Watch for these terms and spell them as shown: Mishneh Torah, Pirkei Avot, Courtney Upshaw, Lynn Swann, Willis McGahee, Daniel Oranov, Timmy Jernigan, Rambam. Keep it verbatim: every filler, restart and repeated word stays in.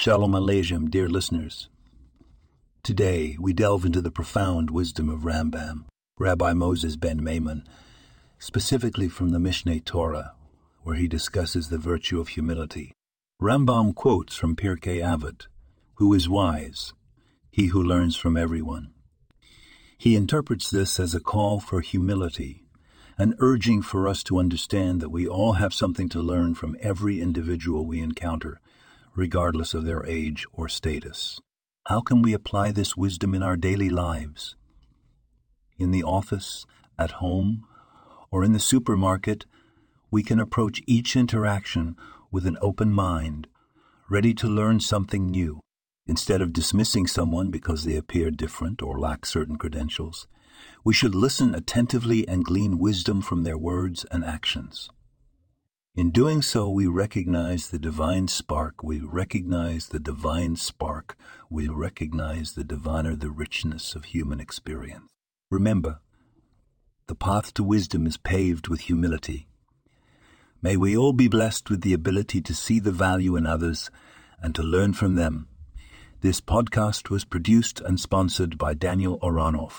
Shalom Aleichem, dear listeners. Today, we delve into the profound wisdom of Rambam, Rabbi Moses ben Maimon, specifically from the Mishneh Torah, where he discusses the virtue of humility. Rambam quotes from Pirkei Avot, "Who is wise? He who learns from everyone." He interprets this as a call for humility, an urging for us to understand that we all have something to learn from every individual we encounter, regardless of their age or status. How can we apply this wisdom in our daily lives? In the office, at home, or in the supermarket, we can approach each interaction with an open mind, ready to learn something new. Instead of dismissing someone because they appear different or lack certain credentials, we should listen attentively and glean wisdom from their words and actions. In doing so, we recognize the divine spark, we recognize the divine spark, we recognize the diviner, the richness of human experience. Remember, the path to wisdom is paved with humility. May we all be blessed with the ability to see the value in others and to learn from them. This podcast was produced and sponsored by Daniel Oranov.